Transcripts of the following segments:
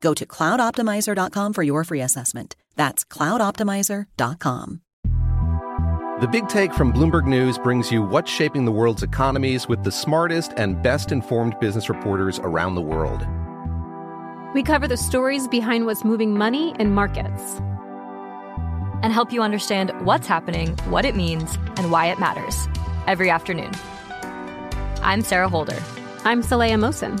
Go to cloudoptimizer.com for your free assessment. That's cloudoptimizer.com. The Big Take from Bloomberg News brings you what's shaping the world's economies with the smartest and best-informed business reporters around the world. We cover the stories behind what's moving money and markets, and help you understand what's happening, what it means, and why it matters every afternoon. I'm Sarah Holder. I'm Saleha Mohsen.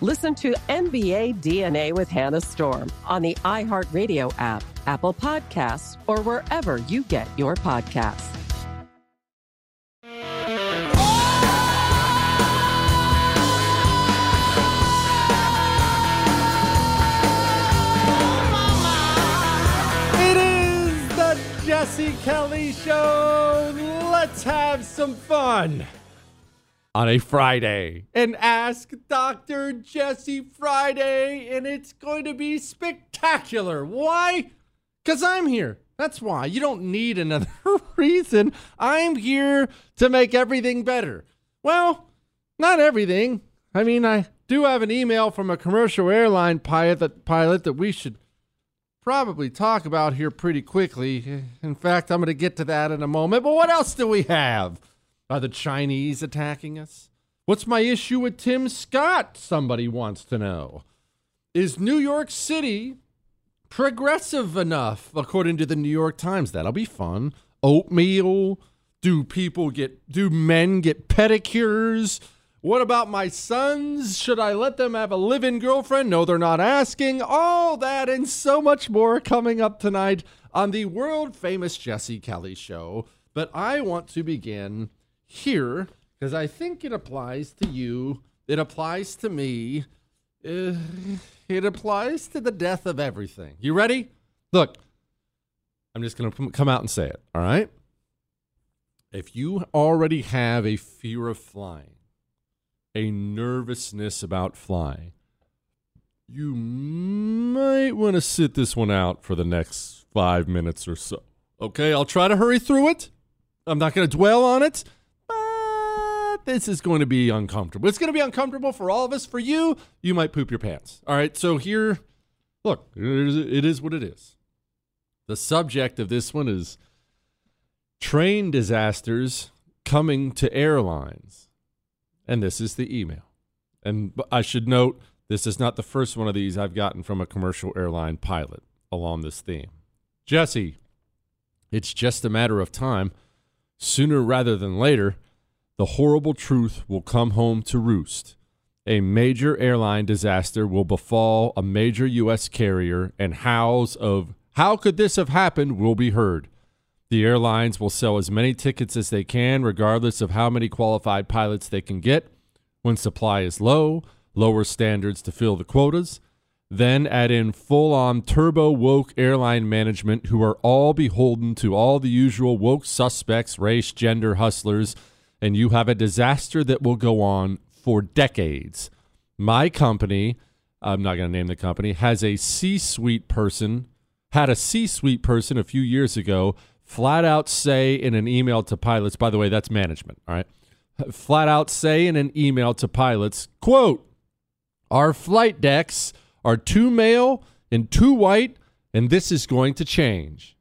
Listen to NBA DNA with Hannah Storm on the iHeartRadio app, Apple Podcasts, or wherever you get your podcasts. It is the Jesse Kelly Show. Let's have some fun. On a Friday. And Ask Dr. Jesse Friday, and it's going to be spectacular. Why? Because I'm here. That's why. You don't need another reason. I'm here to make everything better. Well, not everything. I mean, I do have an email from a commercial airline pilot that we should probably talk about here pretty quickly. In fact, I'm going to get to that in a moment. But what else do we have? Are the Chinese attacking us? What's my issue with Tim Scott? Somebody wants to know. Is New York City progressive enough, according to the New York Times? That'll be fun. Oatmeal. Do men get pedicures? What about my sons? Should I let them have a live-in girlfriend? No, they're not asking. All that and so much more coming up tonight on the world-famous Jesse Kelly Show. But I want to begin here, because I think it applies to you, it applies to me, it applies to the death of everything. You ready? Look, I'm just going to come out and say it, all right? If you already have a fear of flying, a nervousness about flying, you might want to sit this one out for the next 5 minutes or so. Okay, I'll try to hurry through it. I'm not going to dwell on it. This is going to be uncomfortable. It's going to be uncomfortable for all of us. For you, you might poop your pants. All right, so here, look, it is what it is. The subject of this one is train disasters coming to airlines. And this is the email. And I should note, this is not the first one of these I've gotten from a commercial airline pilot along this theme. Jesse, it's just a matter of time. Sooner rather than later, the horrible truth will come home to roost. a major airline disaster will befall a major U.S. carrier, and howls of "how could this have happened" will be heard. The airlines will sell as many tickets as they can, regardless of how many qualified pilots they can get. When supply is low, lower standards to fill the quotas. Then add in full-on turbo-woke airline management who are all beholden to all the usual woke suspects, race, gender, hustlers, and you have a disaster that will go on for decades. My company, I'm not going to name the company, had a C-suite person a few years ago flat out say in an email to pilots, by the way, that's management, all right? Flat out say in an email to pilots, quote, "Our flight decks are 2 male and 2 white, and this is going to change."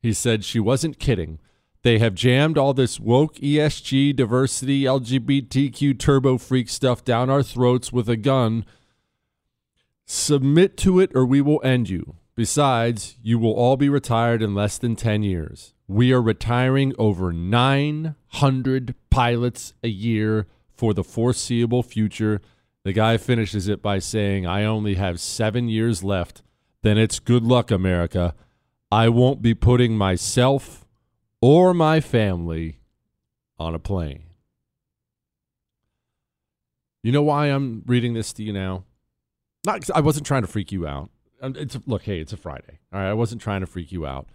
He said she wasn't kidding. They have jammed all this woke ESG, diversity, LGBTQ, turbo freak stuff down our throats with a gun. Submit to it or we will end you. Besides, you will all be retired in less than 10 years. We are retiring over 900 pilots a year for the foreseeable future. The guy finishes it by saying, "I only have 7 years left. Then it's good luck, America. I won't be putting myself or my family on a plane." You know why I'm reading this to you now? Not, I wasn't trying to freak you out. It's a Friday. All right, I wasn't trying to freak you out.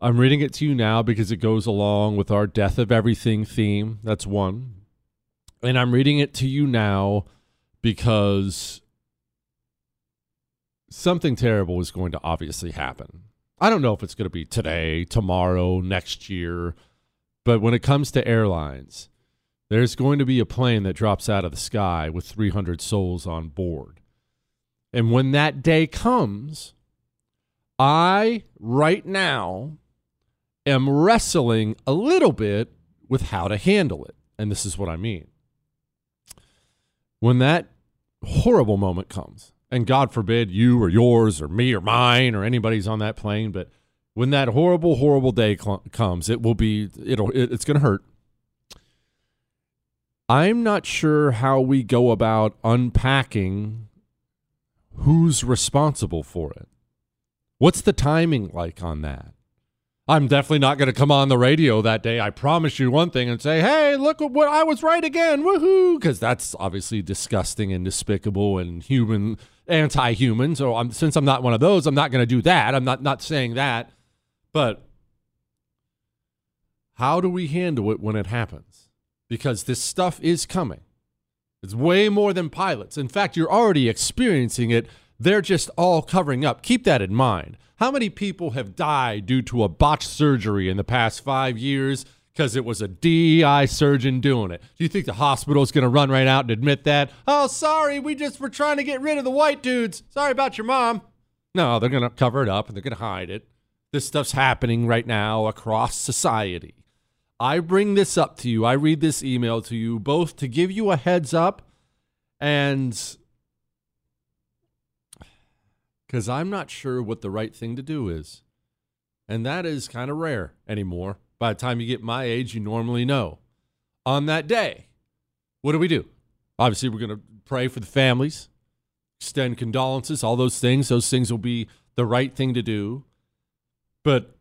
I'm reading it to you now because it goes along with our death of everything theme. That's one. And I'm reading it to you now because something terrible is going to obviously happen. I don't know if it's going to be today, tomorrow, next year, but when it comes to airlines, there's going to be a plane that drops out of the sky with 300 souls on board. And when that day comes, I, right now, am wrestling a little bit with how to handle it. And this is what I mean. When that horrible moment comes, and God forbid you or yours or me or mine or anybody's on that plane, but when that horrible, horrible day comes, it's going to hurt. I'm not sure how we go about unpacking who's responsible for it. What's the timing like on that? I'm definitely not going to come on the radio that day, I promise you one thing, and say, "Hey, look what I was right again, woohoo!" Because that's obviously disgusting and despicable and human, anti-human. So since I'm not one of those, I'm not going to do that. I'm not saying that. But how do we handle it when it happens? Because this stuff is coming. It's way more than pilots. In fact, you're already experiencing it. They're just all covering up. Keep that in mind. How many people have died due to a botched surgery in the past 5 years because it was a DEI surgeon doing it? Do you think the hospital's going to run right out and admit that? "Oh, sorry, we just were trying to get rid of the white dudes. Sorry about your mom." No, they're going to cover it up and they're going to hide it. This stuff's happening right now across society. I bring this up to you. I read this email to you both to give you a heads up and because I'm not sure what the right thing to do is. And that is kind of rare anymore. By the time you get my age, you normally know. On that day, what do we do? Obviously, we're going to pray for the families, extend condolences, all those things. Those things will be the right thing to do. But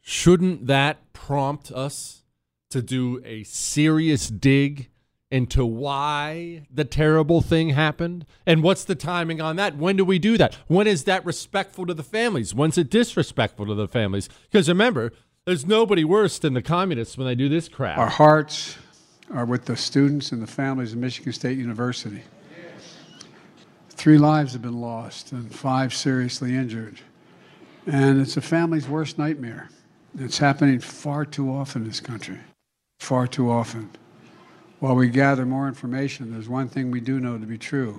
shouldn't that prompt us to do a serious dig into why the terrible thing happened? And what's the timing on that? When do we do that? When is that respectful to the families? When's it disrespectful to the families? Because remember, there's nobody worse than the communists when they do this crap. Our hearts are with the students and the families of Michigan State University. 3 lives have been lost and 5 seriously injured. And it's a family's worst nightmare. It's happening far too often in this country, far too often. While we gather more information, there's one thing we do know to be true.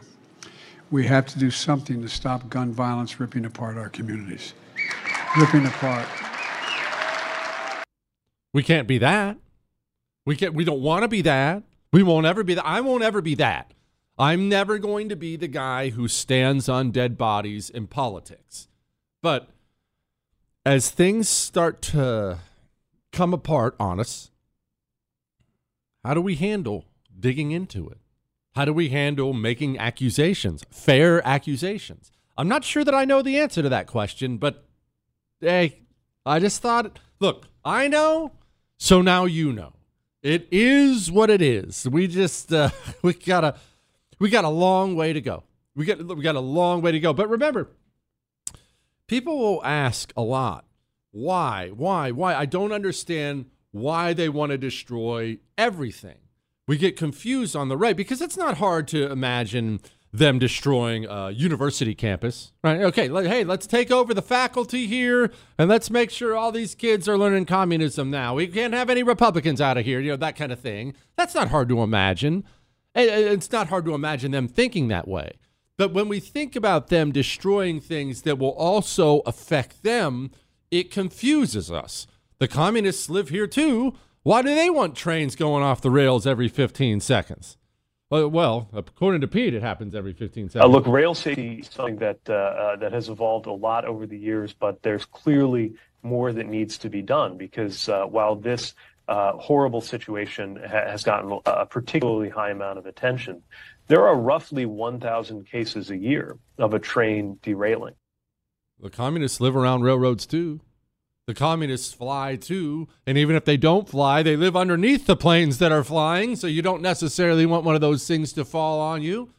We have to do something to stop gun violence ripping apart our communities. Ripping apart. We can't be that. We don't want to be that. We won't ever be that. I won't ever be that. I'm never going to be the guy who stands on dead bodies in politics. But as things start to come apart on us, how do we handle digging into it? How do we handle making accusations, fair accusations? I'm not sure that I know the answer to that question, but hey, I just thought, look, I know, so now you know. It is what it is. We just we got a long way to go. We got a long way to go. But remember, people will ask a lot, why? I don't understand why they want to destroy everything. We get confused on the right because it's not hard to imagine them destroying a university campus, right? Okay, hey, let's take over the faculty here and let's make sure all these kids are learning communism now. We can't have any Republicans out of here, you know, that kind of thing. That's not hard to imagine. It's not hard to imagine them thinking that way. But when we think about them destroying things that will also affect them, it confuses us. The communists live here too. Why do they want trains going off the rails every 15 seconds? Well, according to Pete, it happens every 15 seconds. Look, rail safety is something that that has evolved a lot over the years, but there's clearly more that needs to be done because while this horrible situation has gotten a particularly high amount of attention, there are roughly 1,000 cases a year of a train derailing. The communists live around railroads, too. The communists fly, too. And even if they don't fly, they live underneath the planes that are flying. So you don't necessarily want one of those things to fall on you.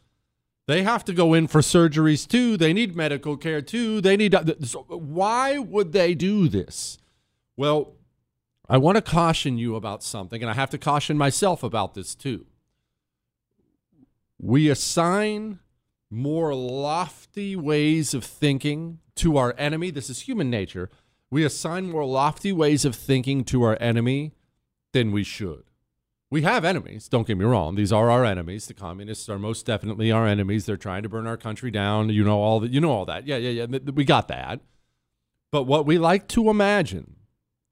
They have to go in for surgeries, too. They need medical care, too. They need. So why would they do this? Well, I want to caution you about something, and I have to caution myself about this, too. We assign more lofty ways of thinking to our enemy. This is human nature. We assign more lofty ways of thinking to our enemy than we should. We have enemies, don't get me wrong. These are our enemies. The communists are most definitely our enemies. They're trying to burn our country down. You know all that. Yeah. We got that. But what we like to imagine,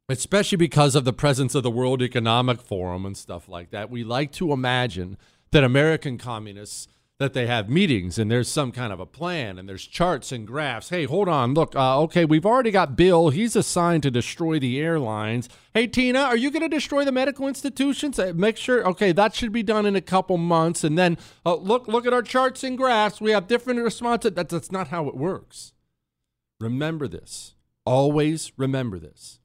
especially because of the presence of the World Economic Forum and stuff like that, we like to imagine that American communists, that they have meetings and there's some kind of a plan and there's charts and graphs. Hey, hold on. Look, okay, we've already got Bill. He's assigned to destroy the airlines. Hey, Tina, are you going to destroy the medical institutions? Make sure. Okay, that should be done in a couple months. And then look at our charts and graphs. We have different responses. That's not how it works. Remember this. Always remember this.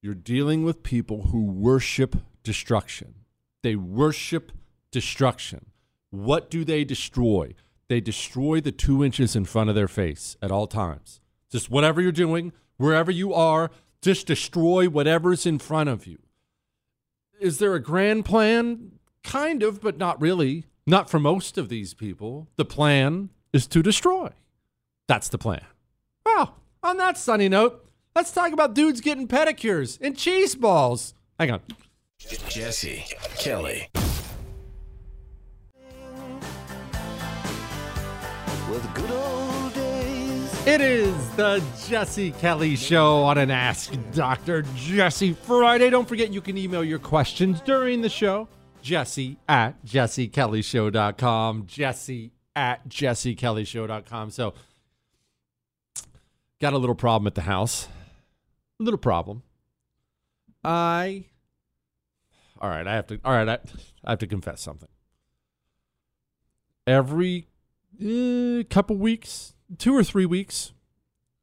You're dealing with people who worship destruction. They worship destruction. What do they destroy? They destroy the 2 inches in front of their face at all times. Just whatever you're doing, wherever you are, just destroy whatever's in front of you. Is there a grand plan? Kind of, but not really. Not for most of these people. The plan is to destroy. That's the plan. Well, on that sunny note, let's talk about dudes getting pedicures and cheese balls. Hang on. Jesse Kelly. The good old days. It is the Jesse Kelly Show on an Ask Dr. Jesse Friday. Don't forget you can email your questions during the show. Jesse@jessekellyshow.com. Jesse@jessekellyshow.com. So, got a little problem at the house. A little problem. I have to confess something. Every couple weeks, 2 or 3 weeks,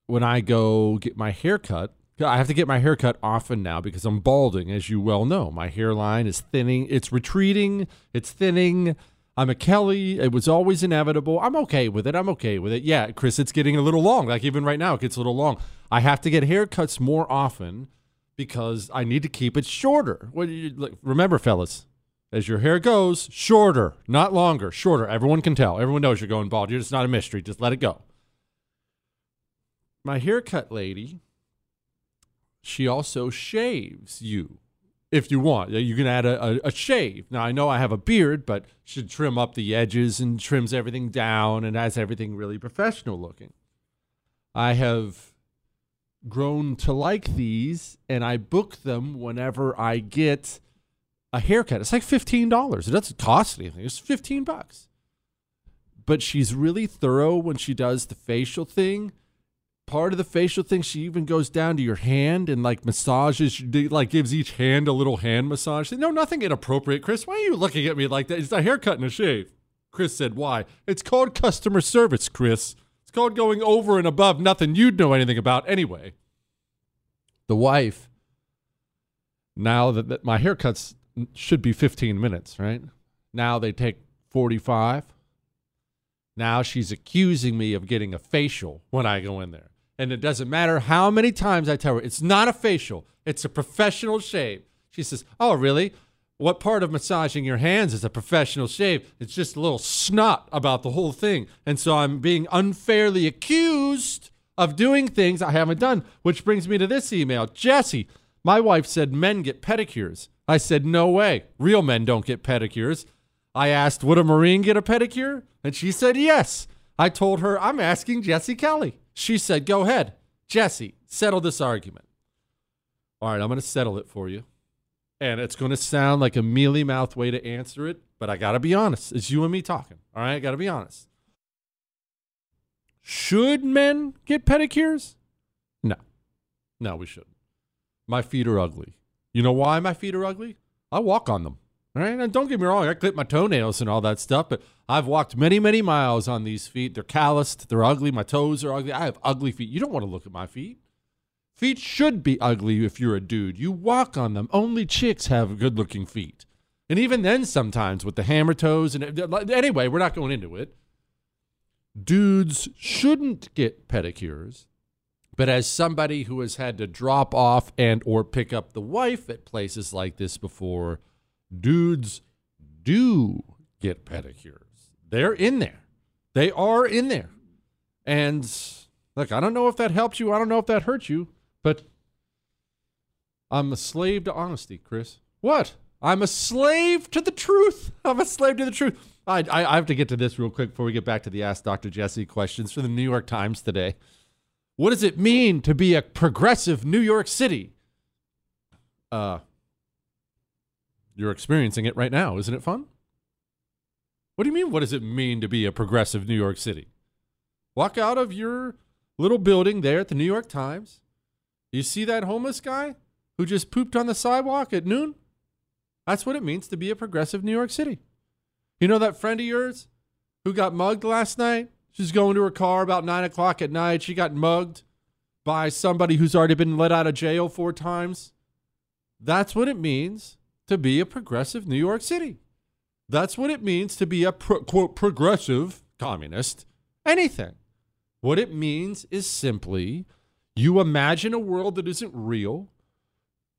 when I go get my hair cut, I have to get my hair cut often now because I'm balding, as you well know. My hairline is thinning. It's retreating. It's thinning. I'm a Kelly. It was always inevitable. I'm okay with it. Yeah, Chris, it's getting a little long. Like even right now, it gets a little long. I have to get haircuts more often because I need to keep it shorter. Remember, fellas. As your hair goes, shorter, not longer, shorter. Everyone can tell. Everyone knows you're going bald. It's not a mystery. Just let it go. My haircut lady, she also shaves you if you want. You can add a shave. Now, I know I have a beard, but she'd trim up the edges and trims everything down and has everything really professional looking. I have grown to like these, and I book them whenever I get a haircut. It's like $15. It doesn't cost anything. It's $15. But she's really thorough when she does the facial thing. Part of the facial thing, she even goes down to your hand and like massages, like gives each hand a little hand massage. No, nothing inappropriate, Chris. Why are you looking at me like that? It's a haircut and a shave. Chris said, why? It's called customer service, Chris. It's called going over and above nothing you'd know anything about anyway. The wife, now that my haircuts should be 15 minutes, right? Now they take 45. Now she's accusing me of getting a facial when I go in there. And it doesn't matter how many times I tell her, it's not a facial. It's a professional shave. She says, oh, really? What part of massaging your hands is a professional shave? It's just a little snot about the whole thing. And so I'm being unfairly accused of doing things I haven't done, which brings me to this email. Jesse, my wife said men get pedicures. I said, no way. Real men don't get pedicures. I asked, would a Marine get a pedicure? And she said, yes. I told her, I'm asking Jesse Kelly. She said, go ahead. Jesse, settle this argument. All right, I'm going to settle it for you. And it's going to sound like a mealy-mouthed way to answer it, but I got to be honest. It's you and me talking. All right, I got to be honest. Should men get pedicures? No. No, we shouldn't. My feet are ugly. You know why my feet are ugly? I walk on them. All right, and don't get me wrong, I clip my toenails and all that stuff, but I've walked many, many miles on these feet. They're calloused, they're ugly, my toes are ugly. I have ugly feet. You don't want to look at my feet. Feet should be ugly if you're a dude. You walk on them. Only chicks have good-looking feet. And even then sometimes with the hammer toes. Anyway, we're not going into it. Dudes shouldn't get pedicures, but as somebody who has had to drop off and or pick up the wife at places like this before, dudes do get pedicures. They're in there. They are in there. And look, I don't know if that helps you. I don't know if that hurts you, but I'm a slave to honesty, Chris. What? I'm a slave to the truth. I'm a slave to the truth. I have to get to this real quick before we get back to the Ask Dr. Jesse questions for the New York Times today. What does it mean to be a progressive New York City? You're experiencing it right now. Isn't it fun? What do you mean? What does it mean to be a progressive New York City? Walk out of your little building there at the New York Times. You see that homeless guy who just pooped on the sidewalk at noon? That's what it means to be a progressive New York City. You know that friend of yours who got mugged last night? She's going to her car about 9 o'clock at night. She got mugged by somebody who's already been let out of jail 4 times. That's what it means to be a progressive New York City. That's what it means to be a, quote, progressive communist, anything. What it means is simply you imagine a world that isn't real.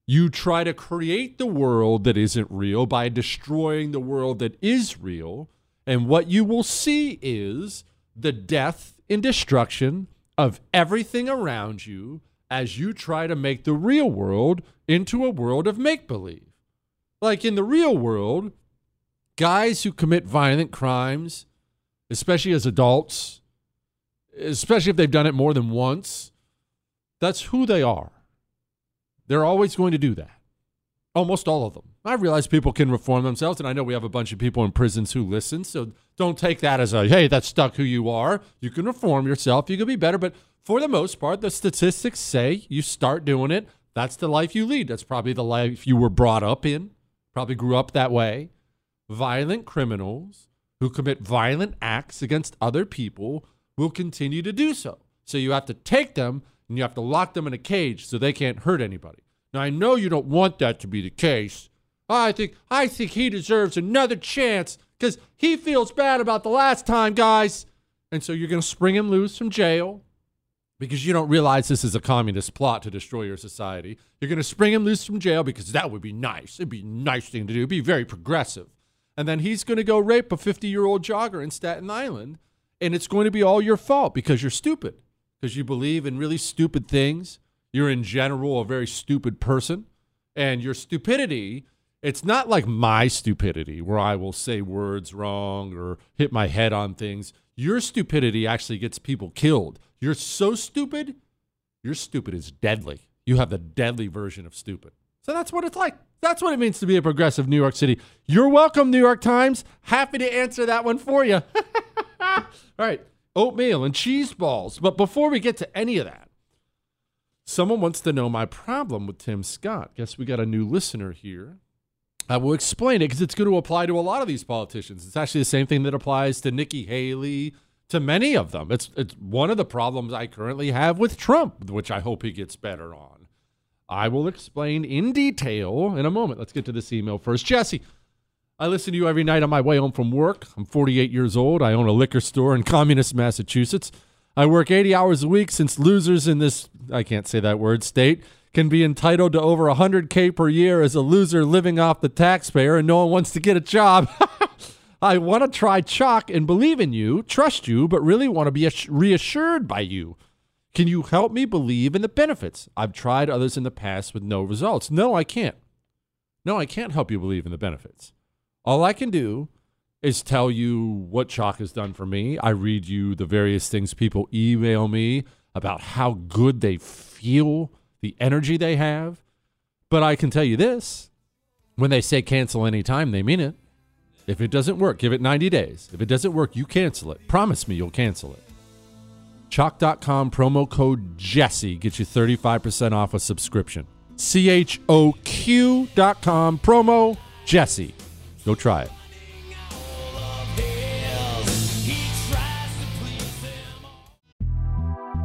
You try to create the world that isn't real by destroying the world that is real. And what you will see is the death and destruction of everything around you as you try to make the real world into a world of make-believe. Like in the real world, guys who commit violent crimes, especially as adults, especially if they've done it more than once, that's who they are. They're always going to do that. Almost all of them. I realize people can reform themselves, and I know we have a bunch of people in prisons who listen, so don't take that as a, hey, that's stuck who you are. You can reform yourself. You can be better. But for the most part, the statistics say you start doing it. That's the life you lead. That's probably the life you were brought up in. Probably grew up that way. Violent criminals who commit violent acts against other people will continue to do so. So you have to take them and you have to lock them in a cage so they can't hurt anybody. Now, I know you don't want that to be the case. I think he deserves another chance because he feels bad about the last time, guys. And so you're going to spring him loose from jail because you don't realize this is a communist plot to destroy your society. You're going to spring him loose from jail because that would be nice. It'd be a nice thing to do. It'd be very progressive. And then he's going to go rape a 50-year-old jogger in Staten Island, and it's going to be all your fault because you're stupid, because you believe in really stupid things. You're, in general, a very stupid person. And your stupidity, it's not like my stupidity where I will say words wrong or hit my head on things. Your stupidity actually gets people killed. You're so stupid, your stupid is deadly. You have the deadly version of stupid. So that's what it's like. That's what it means to be a progressive New York City. You're welcome, New York Times. Happy to answer that one for you. All right, oatmeal and cheese balls. But before we get to any of that, someone wants to know my problem with Tim Scott. Guess we got a new listener here. I will explain it because it's going to apply to a lot of these politicians. It's actually the same thing that applies to Nikki Haley, to many of them. It's one of the problems I currently have with Trump, which I hope he gets better on. I will explain in detail in a moment. Let's get to this email first. Jesse, I listen to you every night on my way home from work. I'm 48 years old. I own a liquor store in communist Massachusetts. I work 80 hours a week since losers in this, I can't say that word, state can be entitled to over $100K per year as a loser living off the taxpayer, and no one wants to get a job. I want to try Chalk and believe in you, trust you, but really want to be reassured by you. Can you help me believe in the benefits? I've tried others in the past with no results. No, I can't. No, I can't help you believe in the benefits. All I can do is tell you what Chalk has done for me. I read you the various things people email me about how good they feel, the energy they have. But I can tell you this, when they say cancel anytime, they mean it. If it doesn't work, give it 90 days. If it doesn't work, you cancel it. Promise me you'll cancel it. Chalk.com promo code Jesse gets you 35% off a subscription. CHOQ.com promo Jesse. Go try it.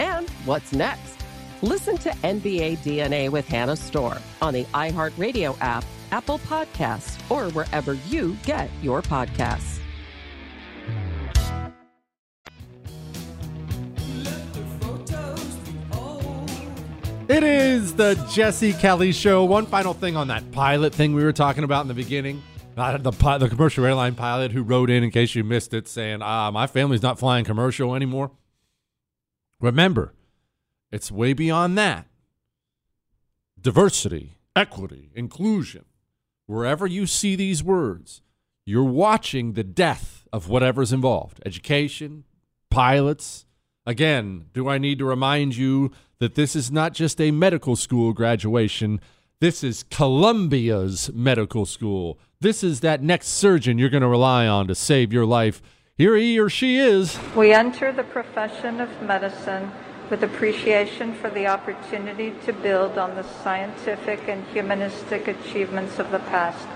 And what's next? Listen to NBA DNA with Hannah Storm on the iHeartRadio app, Apple Podcasts, or wherever you get your podcasts. It is the Jesse Kelly Show. One final thing on that pilot thing we were talking about in the beginning. The commercial airline pilot who wrote in case you missed it, saying, my family's not flying commercial anymore. Remember, it's way beyond that. Diversity, equity, inclusion. Wherever you see these words, you're watching the death of whatever's involved. Education, pilots. Again, do I need to remind you that this is not just a medical school graduation. This is Columbia's medical school. This is that next surgeon you're going to rely on to save your life. Here he or she is. We enter the profession of medicine with appreciation for the opportunity to build on the scientific and humanistic achievements of the past.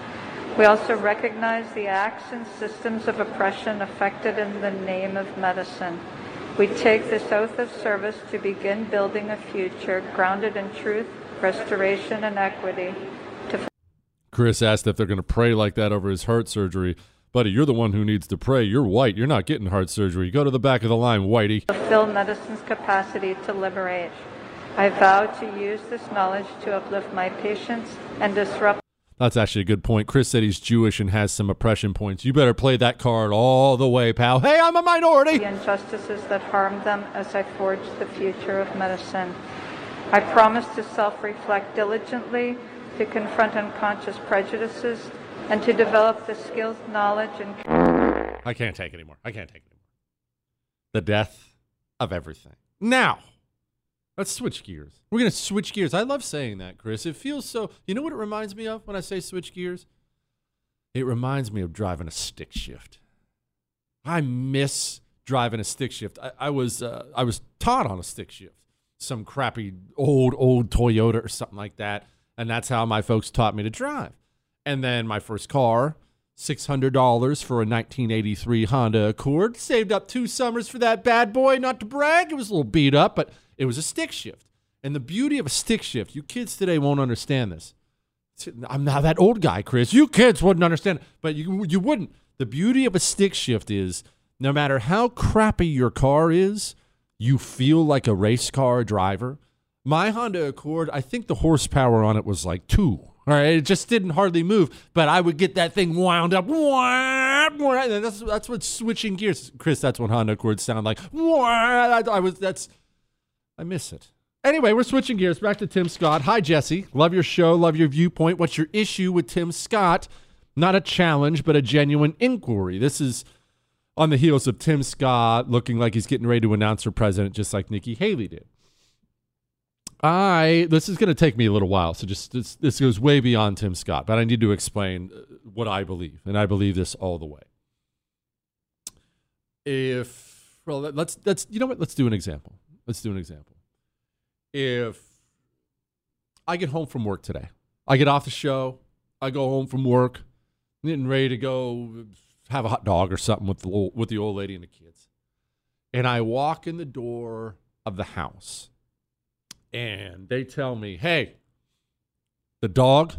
We also recognize the acts and systems of oppression affected in the name of medicine. We take this oath of service to begin building a future grounded in truth, restoration, and equity. Chris asked if they're going to pray like that over his heart surgery. Buddy, you're the one who needs to pray. You're white. You're not getting heart surgery. Go to the back of the line, whitey. Fulfill medicine's capacity to liberate. I vow to use this knowledge to uplift my patients and disrupt. That's actually a good point. Chris said he's Jewish and has some oppression points. You better play that card all the way, pal. Hey, I'm a minority. The injustices that harm them as I forge the future of medicine. I promise to self-reflect diligently, to confront unconscious prejudices, and to develop the skills, knowledge, and... I can't take it anymore. The death of everything. Now, let's switch gears. We're going to switch gears. I love saying that, Chris. It feels so... You know what it reminds me of when I say switch gears? It reminds me of driving a stick shift. I miss driving a stick shift. I was taught on a stick shift. Some crappy old Toyota or something like that. And that's how my folks taught me to drive. And then my first car, $600 for a 1983 Honda Accord. Saved up 2 summers for that bad boy. Not to brag, it was a little beat up, but it was a stick shift. And the beauty of a stick shift, you kids today won't understand this. I'm not that old guy, Chris. You kids wouldn't understand it, but you wouldn't. The beauty of a stick shift is no matter how crappy your car is, you feel like a race car driver. My Honda Accord, I think the horsepower on it was like 2. All right, it just didn't hardly move, but I would get that thing wound up. And that's what switching gears, Chris. That's what Honda Accords sound like. I miss it. Anyway, we're switching gears back to Tim Scott. Hi, Jesse. Love your show. Love your viewpoint. What's your issue with Tim Scott? Not a challenge, but a genuine inquiry. This is on the heels of Tim Scott looking like he's getting ready to announce for president, just like Nikki Haley did. This is going to take me a little while, so just this goes way beyond Tim Scott, but I need to explain what I believe, and I believe this all the way. Let's do an example. If I get home from work today, I get off the show, I go home from work, getting ready to go have a hot dog or something with the old lady and the kids, and I walk in the door of the house. And they tell me, hey, the dog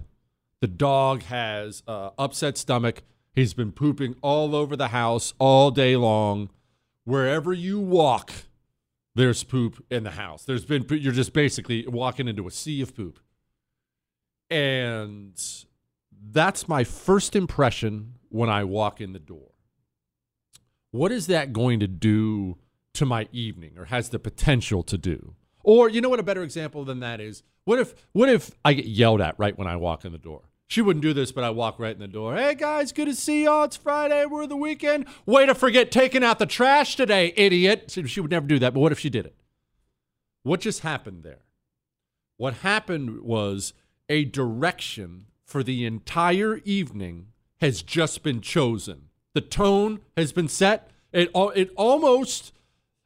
has upset stomach. He's been pooping all over the house all day long. Wherever you walk, there's poop in the house. You're just basically walking into a sea of poop. And that's my first impression when I walk in the door. What is that going to do to my evening, or has the potential to do? Or you know what a better example than that is? What if I get yelled at right when I walk in the door? She wouldn't do this, but I walk right in the door. Hey, guys, good to see y'all. It's Friday. We're the weekend. Way to forget taking out the trash today, idiot. She would never do that, but what if she did it? What just happened there? What happened was a direction for the entire evening has just been chosen. The tone has been set. It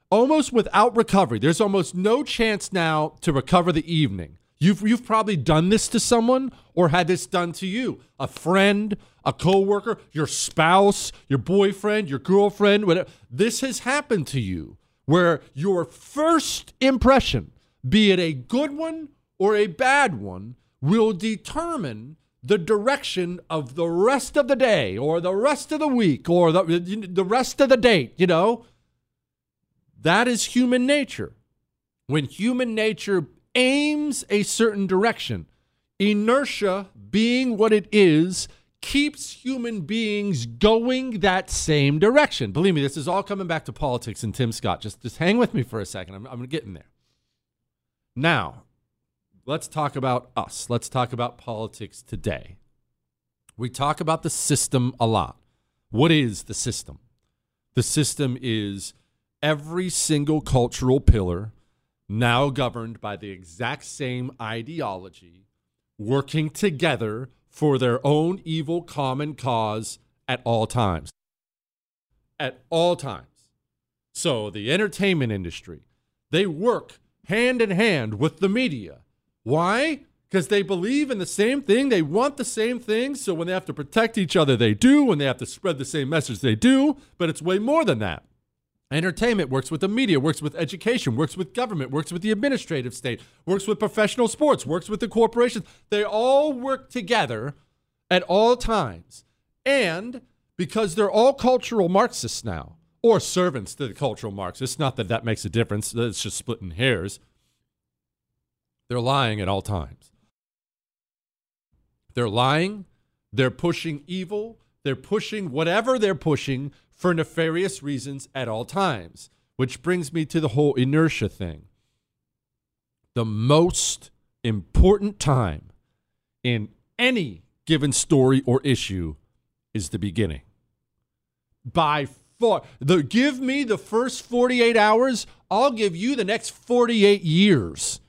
almost without recovery. There's almost no chance now to recover the evening. You've probably done this to someone or had this done to you. A friend, a coworker, your spouse, your boyfriend, your girlfriend, whatever. This has happened to you where your first impression, be it a good one or a bad one, will determine the direction of the rest of the day or the rest of the week or the rest of the date, you know. That is human nature. When human nature aims a certain direction, inertia being what it is, keeps human beings going that same direction. Believe me, this is all coming back to politics and Tim Scott. Just hang with me for a second. I'm getting there. Now, let's talk about us. Let's talk about politics today. We talk about the system a lot. What is the system? The system is every single cultural pillar now governed by the exact same ideology, working together for their own evil common cause at all times. At all times. So the entertainment industry, they work hand in hand with the media. Why? Because they believe in the same thing. They want the same thing. So when they have to protect each other, they do. When they have to spread the same message, they do. But it's way more than that. Entertainment works with the media, works with education, works with government, works with the administrative state, works with professional sports, works with the corporations. They all work together at all times. And because they're all cultural Marxists now, or servants to the cultural Marxists, not that that makes a difference, it's just splitting hairs, they're lying at all times. They're lying, they're pushing evil, they're pushing whatever they're pushing for nefarious reasons at all times, which brings me to the whole inertia thing. The most important time in any given story or issue is the beginning. By far, give me the first 48 hours, I'll give you the next 48 years.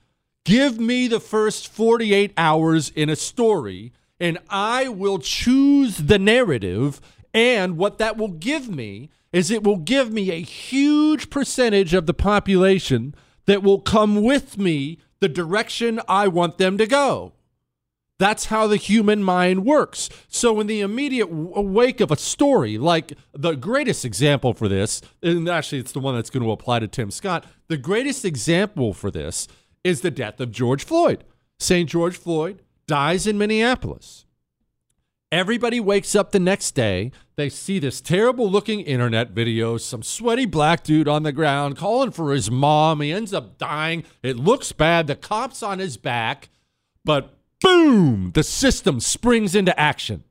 Give me the first 48 hours in a story, and I will choose the narrative. And what that will give me is it will give me a huge percentage of the population that will come with me the direction I want them to go. That's how the human mind works. So in the immediate wake of a story, like the greatest example for this, and actually it's the one that's going to apply to Tim Scott, the greatest example for this is the death of George Floyd. St. George Floyd dies in Minneapolis. Everybody wakes up the next day. They see this terrible looking internet video, some sweaty black dude on the ground calling for his mom. He ends up dying. It looks bad. The cop's on his back. But boom, the system springs into action.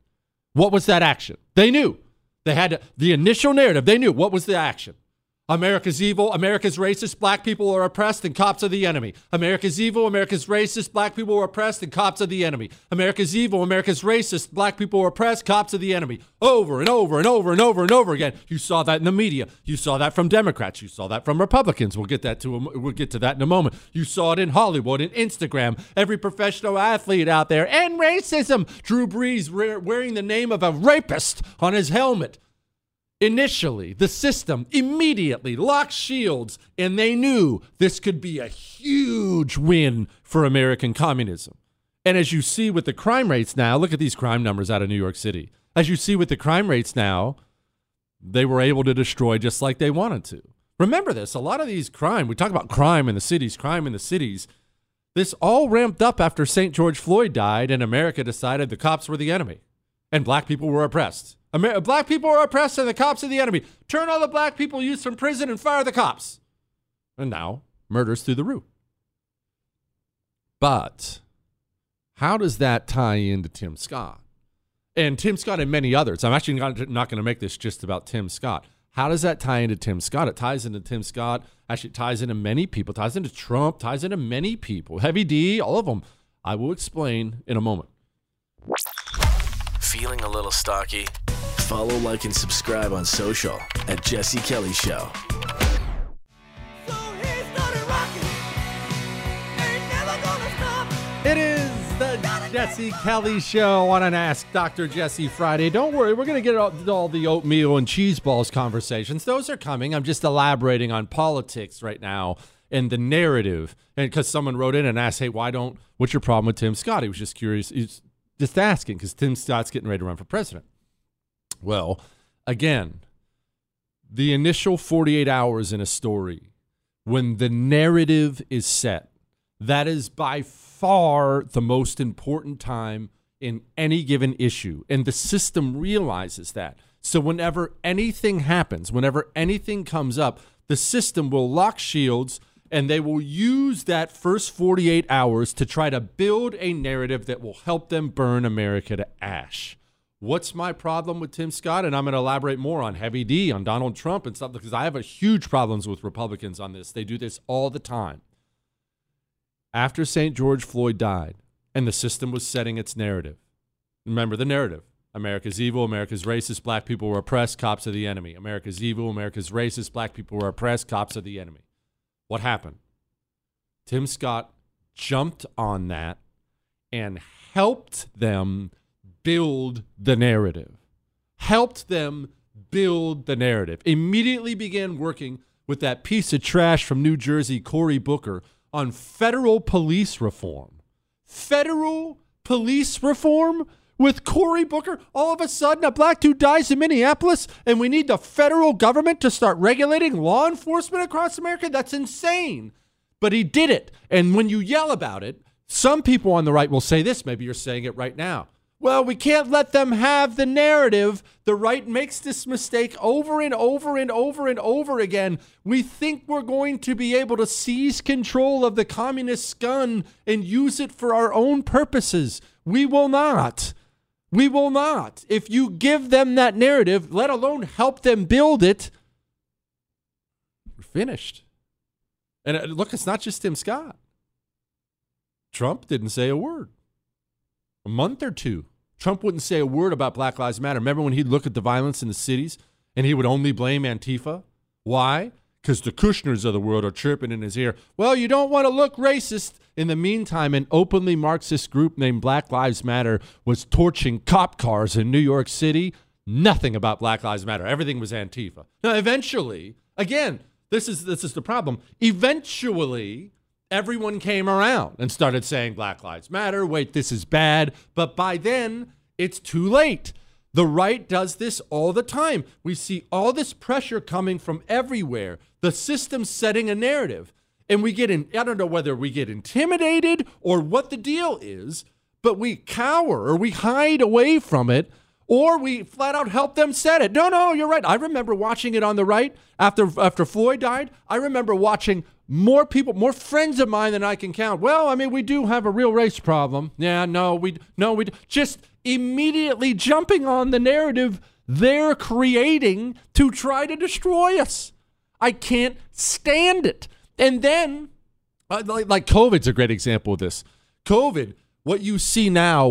What was that action? They knew. They had the initial narrative. They knew. What was the action? America's evil, America's racist, black people are oppressed, and cops are the enemy. America's evil, America's racist, black people are oppressed, and cops are the enemy. America's evil, America's racist, black people are oppressed, cops are the enemy. Over and over and over and over and over again. You saw that in the media. You saw that from Democrats. You saw that from Republicans. We'll get to that in a moment. You saw it in Hollywood, in Instagram. Every professional athlete out there. And racism. Drew Brees wearing the name of a rapist on his helmet. Initially, the system immediately locked shields, and they knew this could be a huge win for American communism. And as you see with the crime rates now, look at these crime numbers out of New York City. As you see with the crime rates now, they were able to destroy just like they wanted to. Remember this, a lot of these crime, we talk about crime in the cities. This all ramped up after St. George Floyd died and America decided the cops were the enemy and black people were oppressed. Black people are oppressed and the cops are the enemy. Turn all the black people used from prison and fire the cops. And now, murders through the roof. But how does that tie into Tim Scott? And Tim Scott and many others. I'm actually not going to make this just about Tim Scott. How does that tie into Tim Scott? It ties into Tim Scott. Actually, it ties into many people. It ties into Trump. Ties into many people. Heavy D, all of them. I will explain in a moment. Feeling a little stocky? Follow, like, and subscribe on social at Jesse Kelly Show. So he started rocking. Ain't never gonna stop. It is the Jesse Kelly Show on an Ask Dr. Jesse Friday. Don't worry, we're going to get all the oatmeal and cheese balls conversations. Those are coming. I'm just elaborating on politics right now and the narrative. And because someone wrote in and asked, hey, what's your problem with Tim Scott? He was just curious. He's just asking because Tim Scott's getting ready to run for president. Well, again, the initial 48 hours in a story, when the narrative is set, that is by far the most important time in any given issue. And the system realizes that. So whenever anything happens, whenever anything comes up, the system will lock shields and they will use that first 48 hours to try to build a narrative that will help them burn America to ash. What's my problem with Tim Scott? And I'm going to elaborate more on Heavy D, on Donald Trump and stuff, because I have a huge problems with Republicans on this. They do this all the time. After St. George Floyd died and the system was setting its narrative, remember the narrative. America's evil, America's racist, black people were oppressed, cops are the enemy. America's evil, America's racist, black people were oppressed, cops are the enemy. What happened? Tim Scott jumped on that and helped them build the narrative. Helped them build the narrative. Immediately began working with that piece of trash from New Jersey, Cory Booker, on federal police reform. Federal police reform? With Cory Booker, all of a sudden a black dude dies in Minneapolis and we need the federal government to start regulating law enforcement across America? That's insane. But he did it. And when you yell about it, some people on the right will say this. Maybe you're saying it right now. Well, we can't let them have the narrative. The right makes this mistake over and over and over and over again. We think we're going to be able to seize control of the communist gun and use it for our own purposes. We will not. We will not. If you give them that narrative, let alone help them build it, we're finished. And look, it's not just Tim Scott. Trump didn't say a word. A month or two, Trump wouldn't say a word about Black Lives Matter. Remember when he'd look at the violence in the cities and he would only blame Antifa? Why? Because the Kushners of the world are chirping in his ear. Well, you don't want to look racist. In the meantime, an openly Marxist group named Black Lives Matter was torching cop cars in New York City. Nothing about Black Lives Matter. Everything was Antifa. Now, eventually, again, this is the problem. Eventually, everyone came around and started saying Black Lives Matter. Wait, this is bad. But by then, it's too late. The right does this all the time. We see all this pressure coming from everywhere. The system's setting a narrative. And we get in, I don't know whether we get intimidated or what the deal is, but we cower or we hide away from it or we flat out help them set it. No, you're right. I remember watching it on the right after Floyd died. I remember watching more people, more friends of mine than I can count. Well, I mean, we do have a real race problem. Yeah, no, we just immediately jumping on the narrative they're creating to try to destroy us. I can't stand it. And then, like COVID's a great example of this. COVID, what do you see now?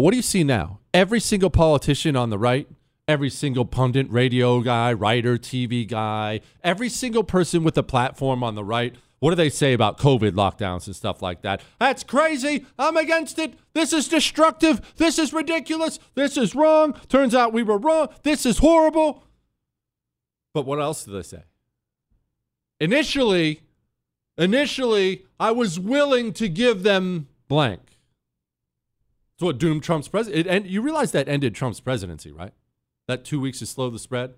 Every single politician on the right, every single pundit, radio guy, writer, TV guy, every single person with a platform on the right, what do they say about COVID lockdowns and stuff like that? That's crazy. I'm against it. This is destructive. This is ridiculous. This is wrong. Turns out we were wrong. This is horrible. But what else do they say? Initially, I was willing to give them blank. That's what doomed Trump's presidency. And you realize that ended Trump's presidency, right? That 2 weeks to slow the spread.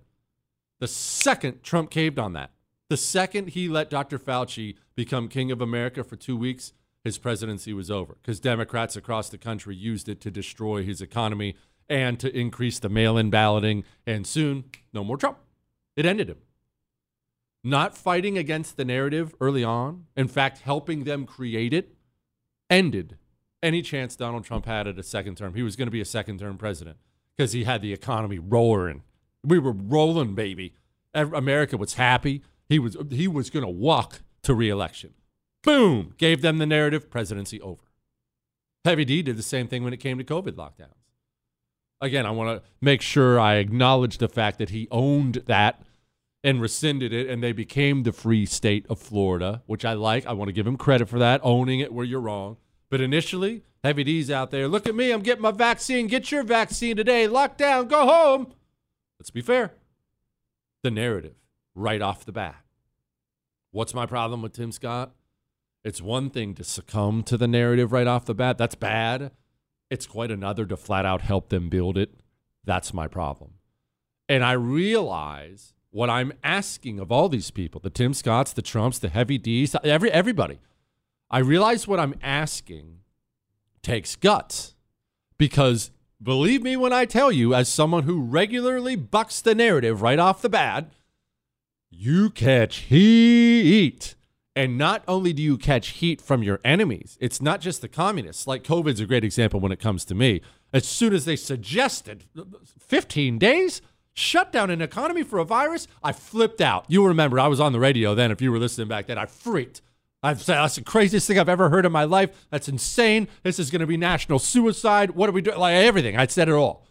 The second Trump caved on that, the second he let Dr. Fauci become king of America for 2 weeks, his presidency was over because Democrats across the country used it to destroy his economy and to increase the mail-in balloting. And soon, no more Trump. It ended him. Not fighting against the narrative early on, in fact, helping them create it, ended any chance Donald Trump had at a second term. He was going to be a second-term president because he had the economy roaring. We were rolling, baby. America was happy. He was going to walk to re-election. Boom! Gave them the narrative, presidency over. Heavy D did the same thing when it came to COVID lockdowns. Again, I want to make sure I acknowledge the fact that he owned that and rescinded it, and they became the free state of Florida, which I like. I want to give him credit for that, owning it where you're wrong. But initially, Heavy D's out there, look at me, I'm getting my vaccine, get your vaccine today, lock down, go home. Let's be fair. The narrative, right off the bat. What's my problem with Tim Scott? It's one thing to succumb to the narrative right off the bat. That's bad. It's quite another to flat out help them build it. That's my problem. And I realize what I'm asking of all these people, the Tim Scotts, the Trumps, the Heavy D's, everybody, I realize what I'm asking takes guts because Believe me when I tell you, as someone who regularly bucks the narrative right off the bat, you catch heat. And not only do you catch heat from your enemies, it's not just the communists. Like, COVID's a great example when it comes to me. As soon as they suggested 15 days, shut down an economy for a virus, I flipped out. You remember, I was on the radio then. If you were listening back then, I freaked. I've said, that's the craziest thing I've ever heard in my life. That's insane. This is going to be national suicide. What are we doing? Like, everything. I said it all.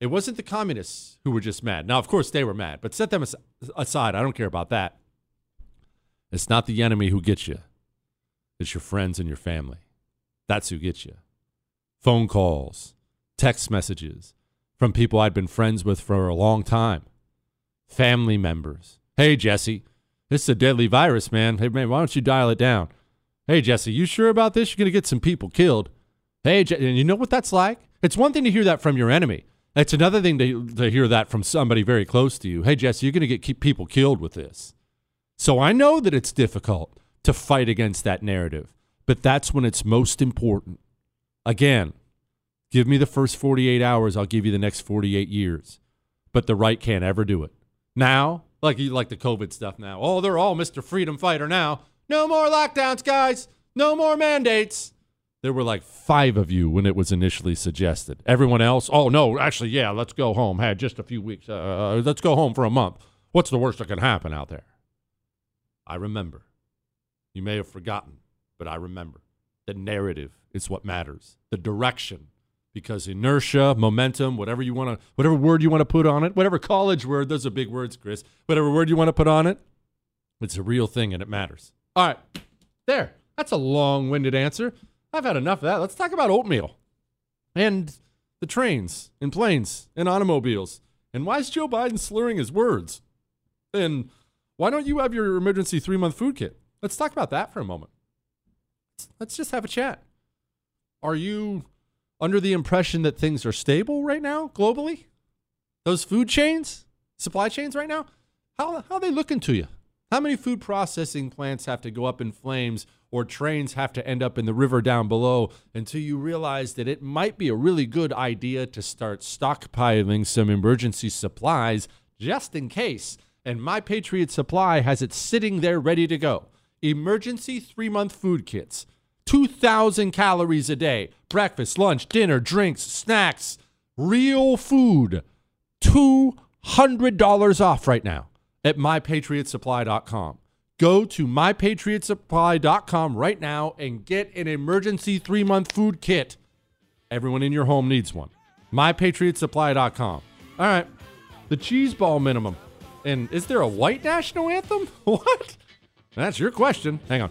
It wasn't the communists who were just mad. Now, of course, they were mad, but set them aside. I don't care about that. It's not the enemy who gets you. It's your friends and your family. That's who gets you. Phone calls, text messages from people I'd been friends with for a long time. Family members. Hey, Jesse, this is a deadly virus, man. Hey, man, why don't you dial it down? Hey, Jesse, you sure about this? You're going to get some people killed. Hey, and you know what that's like? It's one thing to hear that from your enemy. It's another thing to hear that from somebody very close to you. Hey, Jesse, you're going to get people killed with this. So I know that it's difficult to fight against that narrative, but that's when it's most important. Again, give me the first 48 hours, I'll give you the next 48 years. But the right can't ever do it. Now, like the COVID stuff now. Oh, they're all Mr. Freedom Fighter now. No more lockdowns, guys. No more mandates. There were like 5 of you when it was initially suggested. Everyone else, oh, no, actually, yeah, let's go home. Had just a few weeks. Let's go home for a month. What's the worst that can happen out there? I remember. You may have forgotten, but I remember. The narrative is what matters. The direction. Because inertia, momentum, whatever word you want to put on it, whatever college word, those are big words, Chris. Whatever word you want to put on it, it's a real thing and it matters. All right. There. That's a long-winded answer. I've had enough of that. Let's talk about oatmeal and the trains and planes and automobiles. And why is Joe Biden slurring his words? And why don't you have your emergency 3-month food kit? Let's talk about that for a moment. Let's just have a chat. Are you under the impression that things are stable right now globally? Those food chains, supply chains right now, how are they looking to you? How many food processing plants have to go up in flames or trains have to end up in the river down below until you realize that it might be a really good idea to start stockpiling some emergency supplies just in case? And My Patriot Supply has it sitting there ready to go. Emergency 3-month food kits, 2,000 calories a day, breakfast, lunch, dinner, drinks, snacks, real food, $200 off right now at MyPatriotSupply.com. Go to MyPatriotSupply.com right now and get an emergency 3-month food kit. Everyone in your home needs one. MyPatriotSupply.com. All right, the cheese ball minimum. And is there a white national anthem? What? That's your question. Hang on.